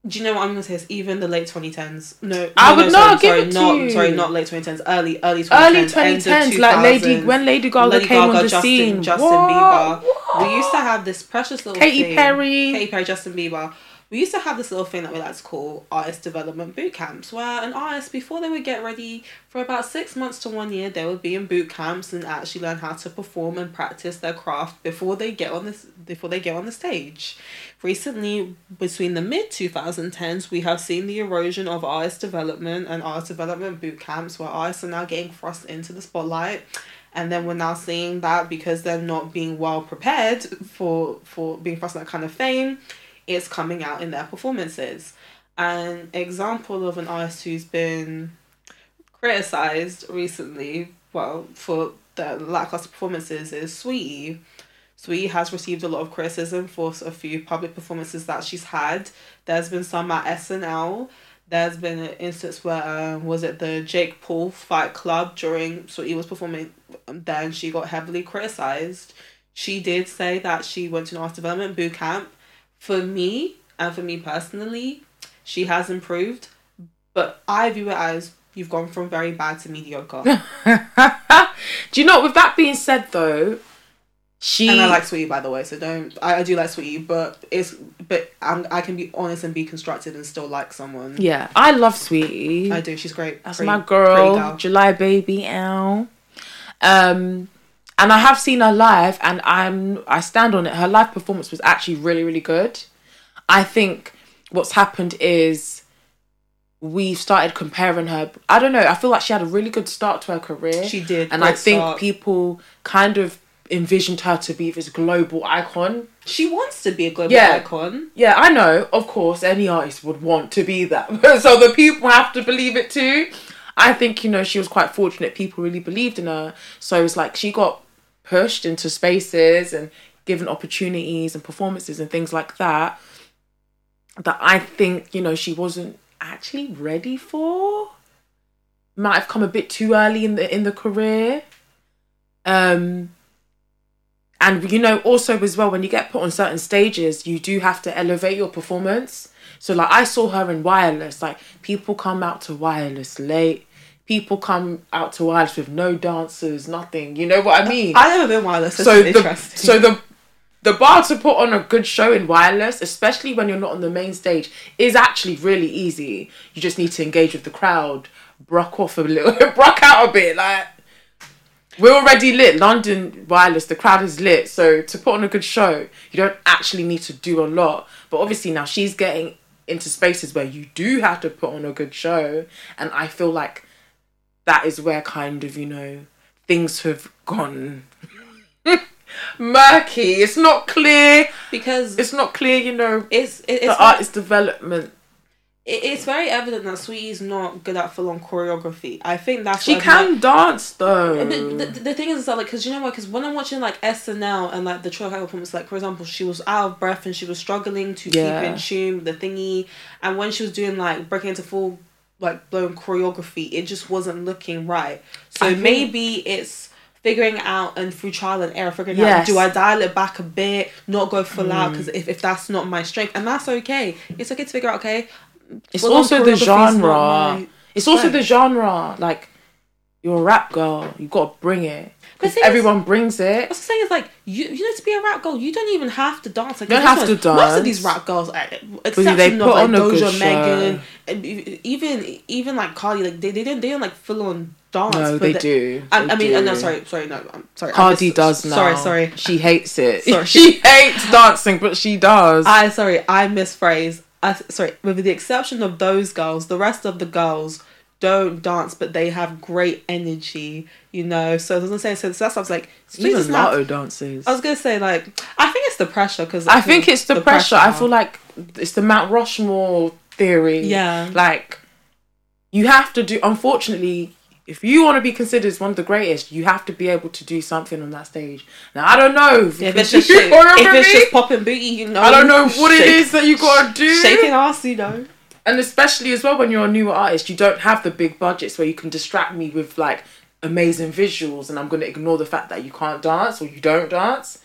Do you know what I'm going to say? It's even the late twenty tens. No, I no, would no, not sorry, give sorry, it to not, Sorry, not late twenty tens. Early, early twenty tens. Early twenty tens, like Lady when Lady Gaga Lady came Gaga, on the Justin, scene. Justin what? Bieber. What? We used to have this precious little Katy thing. Katy Perry. Katy Perry, Justin Bieber. We used to have this little thing that we like to call artist development boot camps, where an artist, before they would get ready for about six months to one year, they would be in boot camps and actually learn how to perform and practice their craft before they get on this before they get on the stage. Recently, between the mid twenty tens, we have seen the erosion of artist development and artist development boot camps, where artists are now getting thrust into the spotlight, and then we're now seeing that because they're not being well prepared for, for being thrust in that kind of fame, it's coming out in their performances. An example of an artist who's been criticised recently, well, for their lackluster performances is Sweetie. Sweetie has received a lot of criticism for a few public performances that she's had. There's been some at S N L. There's been an instance where, uh, was it the Jake Paul Fight Club during, Sweetie was performing there and she got heavily criticised. She did say that she went to an artist development boot camp. For me, and for me personally, she has improved, but I view it as you've gone from very bad to mediocre. Do you know, with that being said though, She... And I like Sweetie, by the way, so don't... I, I do like Sweetie, but it's... But I'm, I can be honest and be constructive and still like someone. Yeah, I love Sweetie. I do, she's great. That's pretty, my girl, girl, July baby, ow. Um, and I have seen her live, and I'm... I stand on it. Her live performance was actually really, really good. I think what's happened is we've started comparing her... I don't know, I feel like she had a really good start to her career. She did, And I think start. people kind of envisioned her to be this global icon. She wants to be a global yeah. icon. Yeah, I know. Of course, any artist would want to be that. So the people have to believe it too. I think, you know, she was quite fortunate. People really believed in her. So it's like she got pushed into spaces and given opportunities and performances and things like that, that I think, you know, she wasn't actually ready for. Might have come a bit too early in the in the career. Um... And, you know, also as well, when you get put on certain stages, you do have to elevate your performance. So, like, I saw her in Wireless. Like, people come out to Wireless late. People come out to Wireless with no dancers, nothing. You know what I mean? I've never been Wireless. So the, interesting. So the, the bar to put on a good show in Wireless, especially when you're not on the main stage, is actually really easy. You just need to engage with the crowd. Brock off a little. Brock out a bit, like... We're already lit. London Wireless, the crowd is lit. So to put on a good show, you don't actually need to do a lot. But obviously now she's getting into spaces where you do have to put on a good show. And I feel like that is where kind of, you know, things have gone murky. It's not clear. Because it's not clear, you know, it's, it, it's the artist development. It, it's very evident that Sweetie's not good at full-on choreography. I think that's She can like, dance, though. The, the, the thing is, that, like, because you know what? Because when I'm watching, like, S N L and, like, the Troy Cagle performance, like, for example, she was out of breath and she was struggling to yeah. keep in tune with the thingy. And when she was doing, like, breaking into full, like, blown choreography, it just wasn't looking right. So I maybe think... it's... figuring out and through trial and error, figuring yes. out, do I dial it back a bit, not go full mm. out, because if, if that's not my strength, and that's okay. It's okay to figure out, okay. It's well, also the genre. It's also the genre. Like, you're a rap girl, you've got to bring it. Because everyone is, brings it. What's the thing is, like, you you know, to be a rap girl, you don't even have to dance. Like, you don't have one, to dance. Most of these rap girls, except they put like, on a Doja, good Megan, show. even even like Cardi, like they they don't they don't like full on. Dance, no, they the, do. And, they I mean, do. And no, sorry, sorry, no, I'm sorry. Cardi just, does now. Sorry, sorry. She hates it. Sorry, she, she hates dancing, but she does. I sorry, I misphrased. I sorry. With the exception of those girls, the rest of the girls don't dance, but they have great energy. You know, so it doesn't say so. That's I was like, even Lato not, dances. I was gonna say like, I think it's the pressure because I think it's the, the pressure. pressure. I feel like it's the Mount Rushmore theory. Yeah, like you have to do. Unfortunately. If you want to be considered as one of the greatest, you have to be able to do something on that stage. Now, I don't know. If, yeah, if it's just, if it's just popping booty, you know. I don't know what shake, it is that you got to do. Shaking ass, you know. And especially as well when you're a newer artist, you don't have the big budgets where you can distract me with, like, amazing visuals and I'm going to ignore the fact that you can't dance or you don't dance.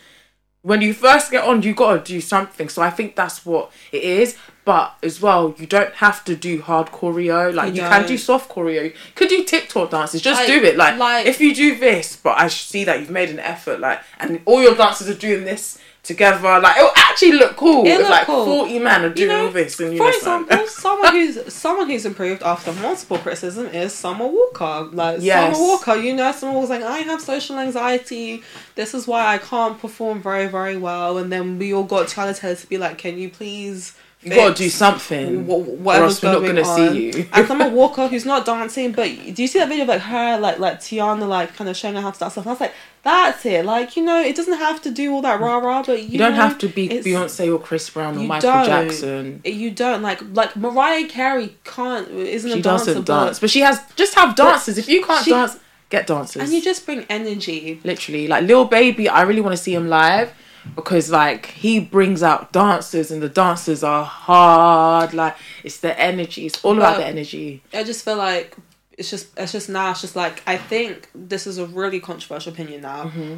When you first get on, you got to do something. So I think that's what it is. But as well, you don't have to do hard choreo. Like, you, you can do soft choreo. You can do TikTok dances. Just like, do it. Like, like, if you do this, but I see that you've made an effort. Like, and all your dancers are doing this together. Like, it'll actually look cool. It'll look like cool. forty men are doing you know, all this. And you for know, example, someone who's someone who's improved after multiple criticism is Summer Walker. Like, yes. Summer Walker, you know, someone was like, I have social anxiety. This is why I can't perform very, very well. And then we all got Taylor to be like, can you please... You gotta do something, w- or else we're not gonna on. see you. And Summer Walker, who's not dancing, but do you see that video of like her, like like Tiana, like kind of showing her how to dance stuff? And I was like, that's it. Like, you know, it doesn't have to do all that rah rah, but you, you don't know, have to be Beyonce or Chris Brown or Michael don't. Jackson. You don't like like Mariah Carey can't isn't she a dancer. She doesn't dance, but she has just have dancers. If you can't she, dance, get dancers. And you just bring energy. Literally, like Lil Baby, I really want to see him live. Because like he brings out dancers and the dancers are hard, like it's the energy, it's all about but the energy. I just feel like it's just it's just now it's just like I think this is a really controversial opinion now. Mm-hmm.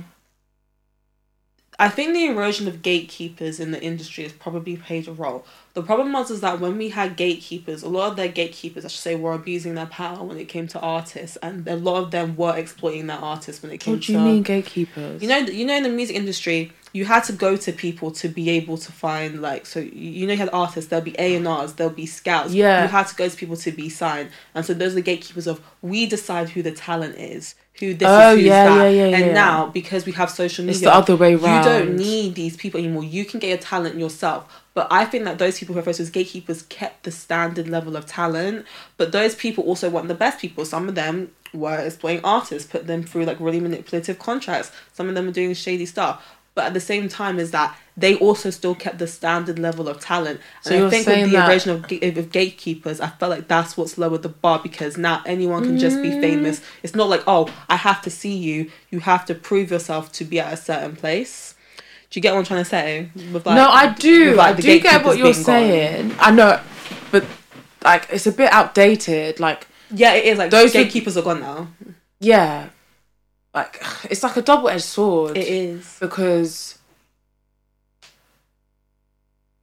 I think the erosion of gatekeepers in the industry has probably played a role. The problem was is that when we had gatekeepers, a lot of their gatekeepers, I should say, were abusing their power when it came to artists, and a lot of them were exploiting their artists when it came to... What do you mean gatekeepers? You know, you know, in the music industry, you had to go to people to be able to find, like, so, you know, you had artists, there'll be A and Rs, there'll be scouts. Yeah. You had to go to people to be signed. And so those are the gatekeepers of, we decide who the talent is, who this oh, is, who's yeah, that. Yeah, yeah, and yeah. now, because we have social media... It's the other way around. You don't need these people anymore. You can get your talent yourself. But I think that those people who are referred to as gatekeepers kept the standard level of talent. But those people also weren't the best people. Some of them were exploiting artists, put them through, like, really manipulative contracts. Some of them were doing shady stuff. But at the same time is that they also still kept the standard level of talent. And so I think with the erosion of, ga- of gatekeepers, I felt like that's what's lowered the bar, because now anyone can mm. just be famous. It's not like, oh, I have to see you. You have to prove yourself to be at a certain place. Do you get what I'm trying to say? With like, no, I do. Like I do get what you're saying. Gone. I know, but like it's a bit outdated. Like yeah, it is. Like those gatekeepers are gone now. Yeah. Like, it's like a double-edged sword. It is. Because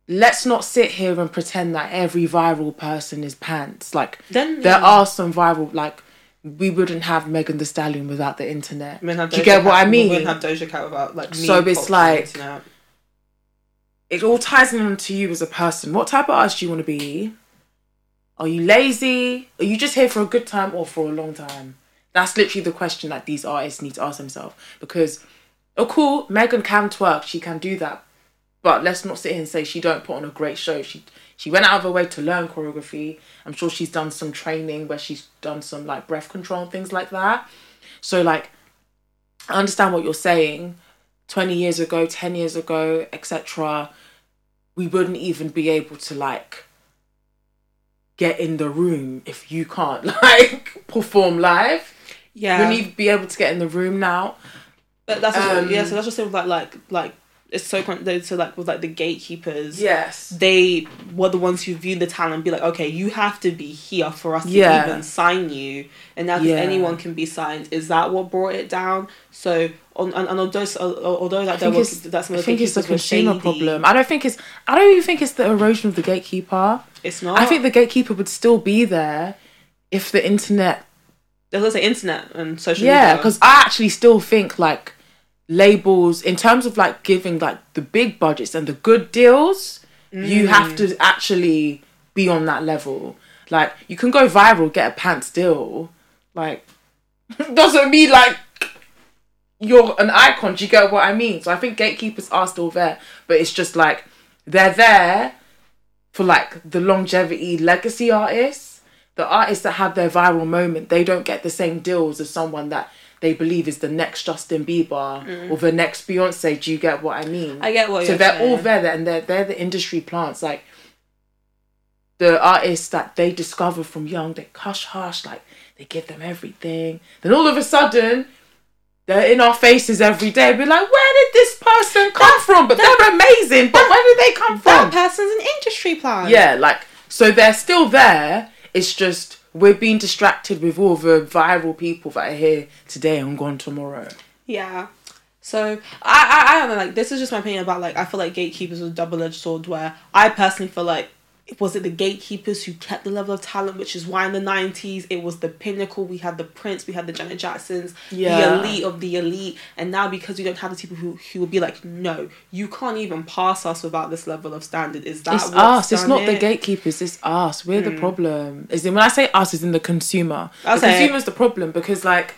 let's not sit here and pretend that every viral person is pants. Like, then, there yeah. are some viral... Like, we wouldn't have Megan Thee Stallion without the internet. Do you get what I mean? We wouldn't have Doja Cat without, like, me. So it's like... It all ties into you as a person. What type of artist do you want to be? Are you lazy? Are you just here for a good time or for a long time? That's literally the question that these artists need to ask themselves. Because, oh cool, Megan can twerk, she can do that. But let's not sit here and say she don't put on a great show. She she went out of her way to learn choreography. I'm sure she's done some training where she's done some like breath control and things like that. So like, I understand what you're saying. twenty years ago, ten years ago, et cetera, we wouldn't even be able to like get in the room if you can't like perform live. Yeah, we need to be able to get in the room now. But that's um, what, yeah. So that's just sort of like like like it's so so like with like the gatekeepers. Yes, they were the ones who viewed the talent and be like, okay, you have to be here for us to yeah. even sign you. And now yeah. anyone can be signed. Is that what brought it down? So on and, and although although like there was that's I think it's the consumer problem. I don't think it's I don't even think it's the erosion of the gatekeeper. It's not. I think the gatekeeper would still be there if the internet. There's the internet and social yeah, media. Yeah, because I actually still think, like, labels, in terms of, like, giving, like, the big budgets and the good deals, mm. you have to actually be on that level. Like, you can go viral, get a pants deal. Like, doesn't mean, like, you're an icon. Do you get what I mean? So I think gatekeepers are still there. But it's just, like, they're there for, like, the longevity legacy artists. The artists that have their viral moment, they don't get the same deals as someone that they believe is the next Justin Bieber mm. or the next Beyonce. Do you get what I mean? I get what so you're saying. So they're all there, and they're, they're the industry plants. Like, the artists that they discover from young, they hush hush, like, they give them everything. Then all of a sudden, they're in our faces every day. We're like, where did this person come that, from? But that, they're amazing. But that, where did they come that from? That person's an industry plant. Yeah, like, so they're still there. It's just we're being distracted with all the viral people that are here today and gone tomorrow. Yeah. So, I, I, I don't know, like, this is just my opinion about, like, I feel like gatekeepers are a double-edged sword where I personally feel like, was it the gatekeepers who kept the level of talent, which is why in the nineties it was the pinnacle, we had the Prince, we had the Janet Jacksons, yeah. the elite of the elite, and now because we don't have the people who, who will be like, no, you can't even pass us without this level of standard, is that it's us, it's not it? The gatekeepers, it's us, we're hmm. the problem. As in, when I say us, it's in the consumer. Okay. The consumer's the problem, because like,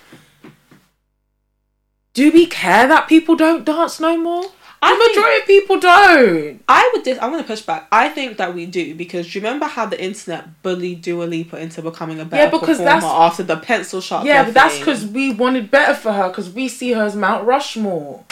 do we care that people don't dance no more? I the majority think, of people don't. I would. Dis- I'm going to push back. I think that we do because do you remember how the internet bullied Dua Lipa into becoming a better yeah, because performer that's, after the pencil sharp? Yeah, but that's because we wanted better for her because we see her as Mount Rushmore.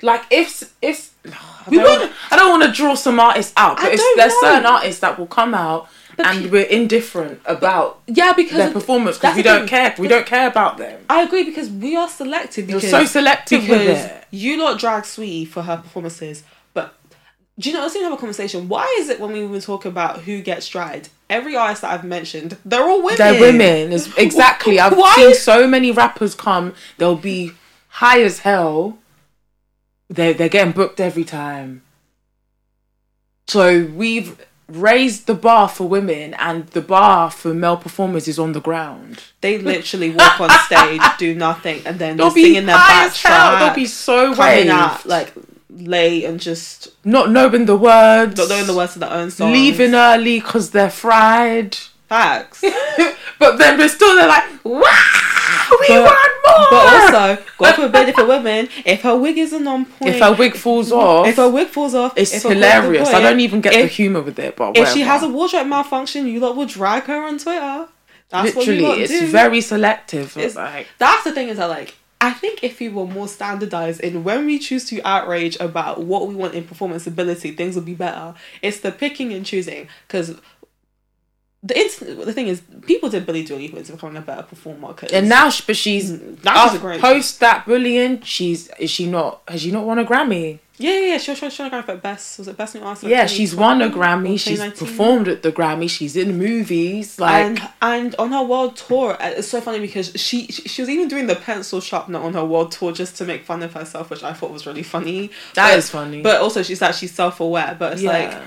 Like if if I we don't, would, I don't want to draw some artists out, but it's, there's know. certain artists that will come out. But and we're indifferent about yeah, because their performance because we don't thing. care. We don't care about them. I agree because we are selective. Because, You're so selective because with it. You lot drag Sweetie for her performances, but do you know, I was going to have a conversation. Why is it when we were talking about who gets dragged, every artist that I've mentioned, they're all women. They're women. Exactly. I've Why? seen so many rappers come. They'll be high as hell. They're, they're getting booked every time. So we've... raised the bar for women and the bar for male performers is on the ground. They literally walk on stage, do nothing, and then they'll be singing their back track. They'll be so coming out like late and just not knowing the words, not knowing the words of their own songs, leaving early because they're fried. Facts. But then we're still there like, wow, we but, want more. But also, God forbid if a woman, if her wig isn't on point, if her wig falls off, if her wig falls off, it's hilarious. Point, I don't even get if, the humour with it. But if whatever. She has a wardrobe malfunction, you lot will drag her on Twitter. That's literally, what it's do. very selective. It's, like, that's the thing is that like, I think if we were more standardised in when we choose to outrage about what we want in performance ability, things would be better. It's the picking and choosing because. The instant, the thing is, people did bully Dua Lipa into becoming a better performer. And now, she, but she's now she's a great post that bullying. She's is she not? Has she not won a Grammy? Yeah, yeah, yeah. She was trying to go for best. Was it best new artist? Like yeah, she's won a Grammy. She's performed at the Grammy. She's in movies. Like and, and on her world tour, it's so funny because she, she she was even doing the pencil sharpener on her world tour just to make fun of herself, which I thought was really funny. That but, is funny. But also, she's actually self aware. But it's yeah. like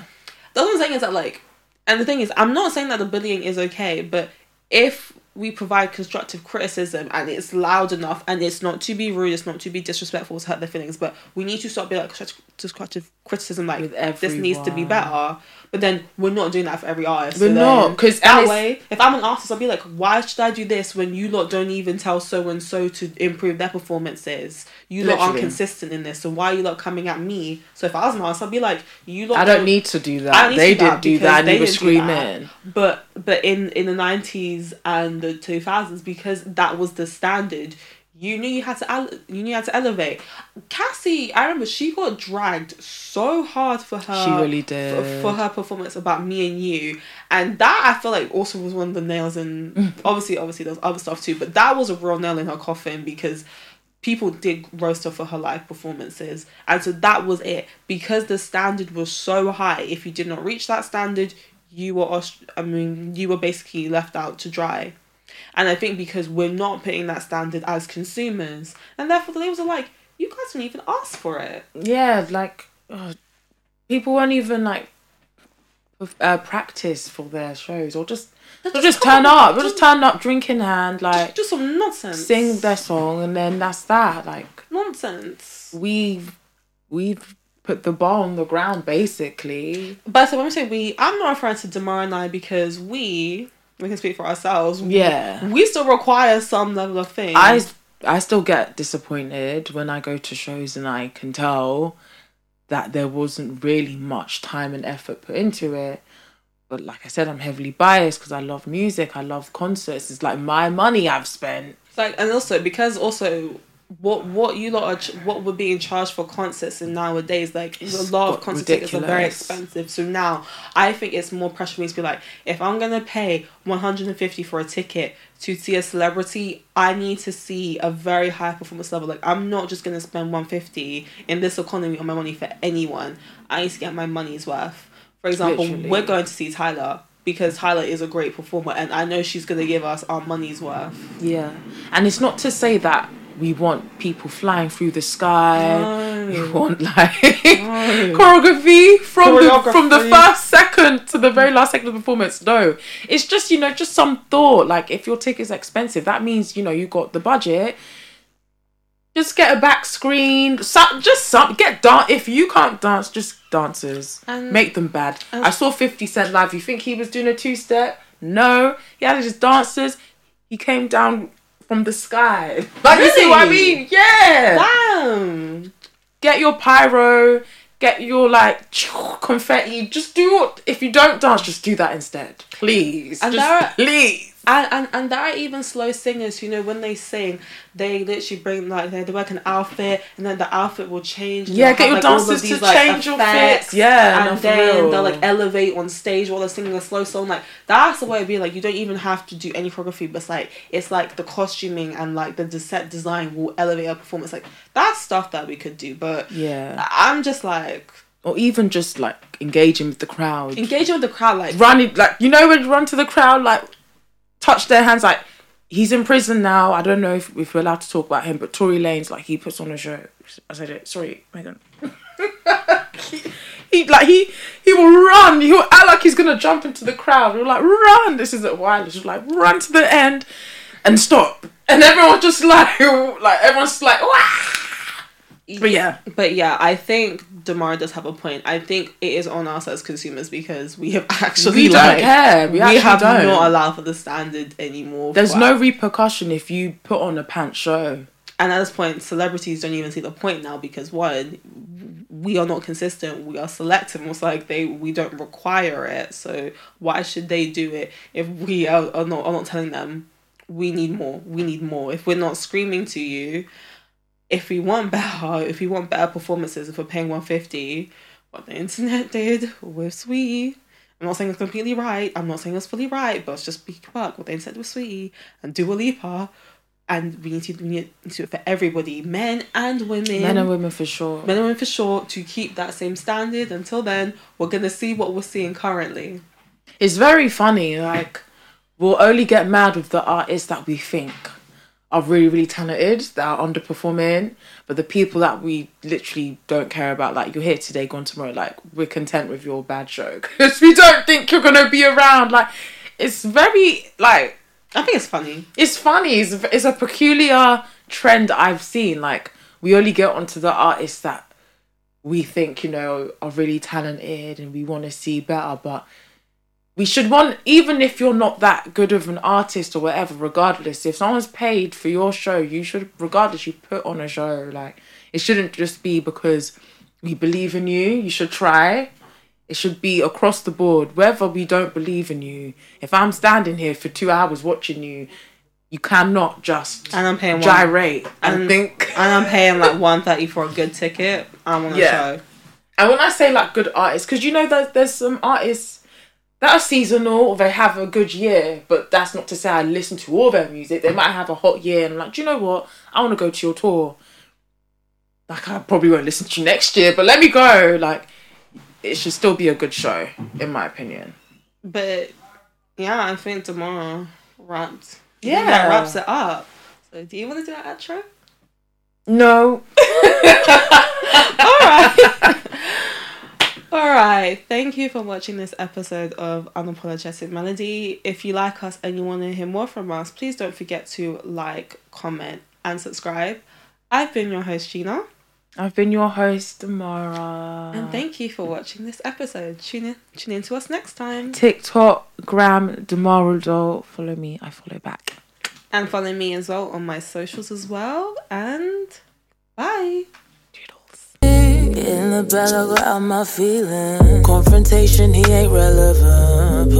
the other thing is that like. And the thing is, I'm not saying that the bullying is okay, but if we provide constructive criticism and it's loud enough and it's not to be rude, it's not to be disrespectful, to hurt their feelings, but we need to stop being like constructive criticism, like this needs to be better. But then we're not doing that for every artist. We're so not. Because that way, if I'm an artist, I'll be like, why should I do this when you lot don't even tell so-and-so to improve their performances? You Literally. lot aren't consistent in this. So why are you lot coming at me? So if I was an artist, I'd be like, you lot I don't, don't need to do that. They didn't do that and you were screaming. But but in, in the nineties and the two thousands, because that was the standard, you knew you had to ele- you knew you had to elevate. Cassie, I remember she got dragged so hard for her she really did f- for her performance about Me and You, and that I feel like also was one of the nails in obviously obviously there's other stuff too, but that was a real nail in her coffin because people did roast her for her live performances, and so that was it, because the standard was so high. If you did not reach that standard, you were ostr- I mean you were basically left out to dry. And I think because we're not putting that standard as consumers, and therefore the labels are like, you guys didn't even ask for it. Yeah, like, oh, people won't even, like, uh, practice for their shows, or just they'll just, just turn up, they'll just turn up, drink in hand, like... Just, just some nonsense. Sing their song, and then that's that, like... Nonsense. We've, we've put the bar on the ground, basically. But so when we say we, I'm not referring to Damara and I, because we... We can speak for ourselves. Yeah. We, we still require some level of thing. I, I still get disappointed when I go to shows and I can tell that there wasn't really much time and effort put into it. But like I said, I'm heavily biased because I love music. I love concerts. It's like my money I've spent. It's like, and also, because also... What what you lot are ch- what we're being charged for concerts in nowadays, like it's a lot of concert tickets are very expensive. So now I think it's more pressure for me to be like, if I'm gonna pay one hundred fifty for a ticket to see a celebrity, I need to see a very high performance level. Like, I'm not just gonna spend one hundred fifty in this economy on my money for anyone. I need to get my money's worth. For example, Literally. we're going to see Tyler, because Tyler is a great performer, and I know she's gonna give us our money's worth. Yeah, and it's not to say that we want people flying through the sky. No. We want like no. choreography from choreography. the from the first second to the very last second of the performance. No, it's just, you know, just some thought. Like, if your ticket's expensive, that means, you know, you got the budget. Just get a back screen. So, just some get dance. If you can't dance, just dancers and make them bad. And I saw fifty Cent live. You think he was doing a two step? No, he had his dancers. He came down from the sky. Like, really? You see what I mean? Yeah. Damn. Get your pyro. Get your, like, confetti. Just do what... If you don't dance, just do that instead. Please. And just there are, please. And, and, and there are even slow singers, you know, when they sing, they literally bring, like, they, they work an outfit, and then the outfit will change. Yeah, get have, your like, dancers these, to like, change your fits. Yeah, And no, then they'll, like, elevate on stage while they're singing a slow song. Like, that's the way it'd be. Like, you don't even have to do any choreography, but it's, like, it's, like, the costuming and, like, the set design will elevate our performance. Like, that's stuff that we could do, but... Yeah. I'm just, like... Or even just, like, engaging with the crowd. Engaging with the crowd, like... Running, like, you know when you run to the crowd, like... touch their hands, like, he's in prison now. I don't know if, if we're allowed to talk about him, but Tory Lanez, like, he puts on a show. I said it. Sorry, Megan. he, he, like, he he will run. He'll act like he's going to jump into the crowd. We're like, run. This isn't wireless. We're like, run to the end and stop. And everyone just, like, like everyone's like, wah! But yeah. But yeah, I think Damara does have a point. I think it is on us as consumers because we have actually... We don't like, care. We, we have don't. not allowed for the standard anymore. There's no us. repercussion if you put on a pants show. And at this point, celebrities don't even see the point now because, one, we are not consistent. We are selective. It's like they we don't require it. So why should they do it if we are, are, not, are not telling them, we need more, we need more. If we're not screaming to you... If we want better, if we want better performances, if we're paying one hundred fifty, what the internet did with Sweetie, I'm not saying it's completely right, I'm not saying it's fully right, but it's just be quick, what the internet did with Sweetie, and Dua Lipa, and we need to we need to do it for everybody, men and women. Men and women for sure. Men and women for sure, to keep that same standard. Until then, we're going to see what we're seeing currently. It's very funny, like, we'll only get mad with the artists that we think are really, really talented, that are underperforming, but the people that we literally don't care about, like, you're here today, gone tomorrow, like, we're content with your bad show, because we don't think you're going to be around, like, it's very, like... I think it's funny. It's funny, it's, it's a peculiar trend I've seen, like, we only get onto the artists that we think, you know, are really talented and we want to see better, but we should want, even if you're not that good of an artist or whatever, regardless, if someone's paid for your show, you should, regardless, you put on a show. Like, it shouldn't just be because we believe in you, you should try. It should be across the board, whether we don't believe in you. If I'm standing here for two hours watching you, you cannot just and I'm paying gyrate one, and, and think. And I'm paying like one thirty for a good ticket. I'm on a yeah. show. And when I say like good artists, because you know that there's some artists that are seasonal or they have a good year, but that's not to say I listen to all their music. They might have a hot year and I'm like, do you know what? I want to go to your tour. Like, I probably won't listen to you next year, but let me go. Like, it should still be a good show, in my opinion. But, yeah, I think Damara wrapped. Yeah. That wraps it up. So, do you want to do that outro? No. All right. All right. Thank you for watching this episode of Unapologetic Melody. If you like us and you want to hear more from us, please don't forget to like, comment, and subscribe. I've been your host, Gina. I've been your host, Damara. And thank you for watching this episode. Tune in, tune in to us next time. TikTok, Gram, Damara Doll. Follow me. I follow back. And follow me as well on my socials as well. And bye. Doodles. In the bed, I got out my feelings. Confrontation, he ain't relevant. Put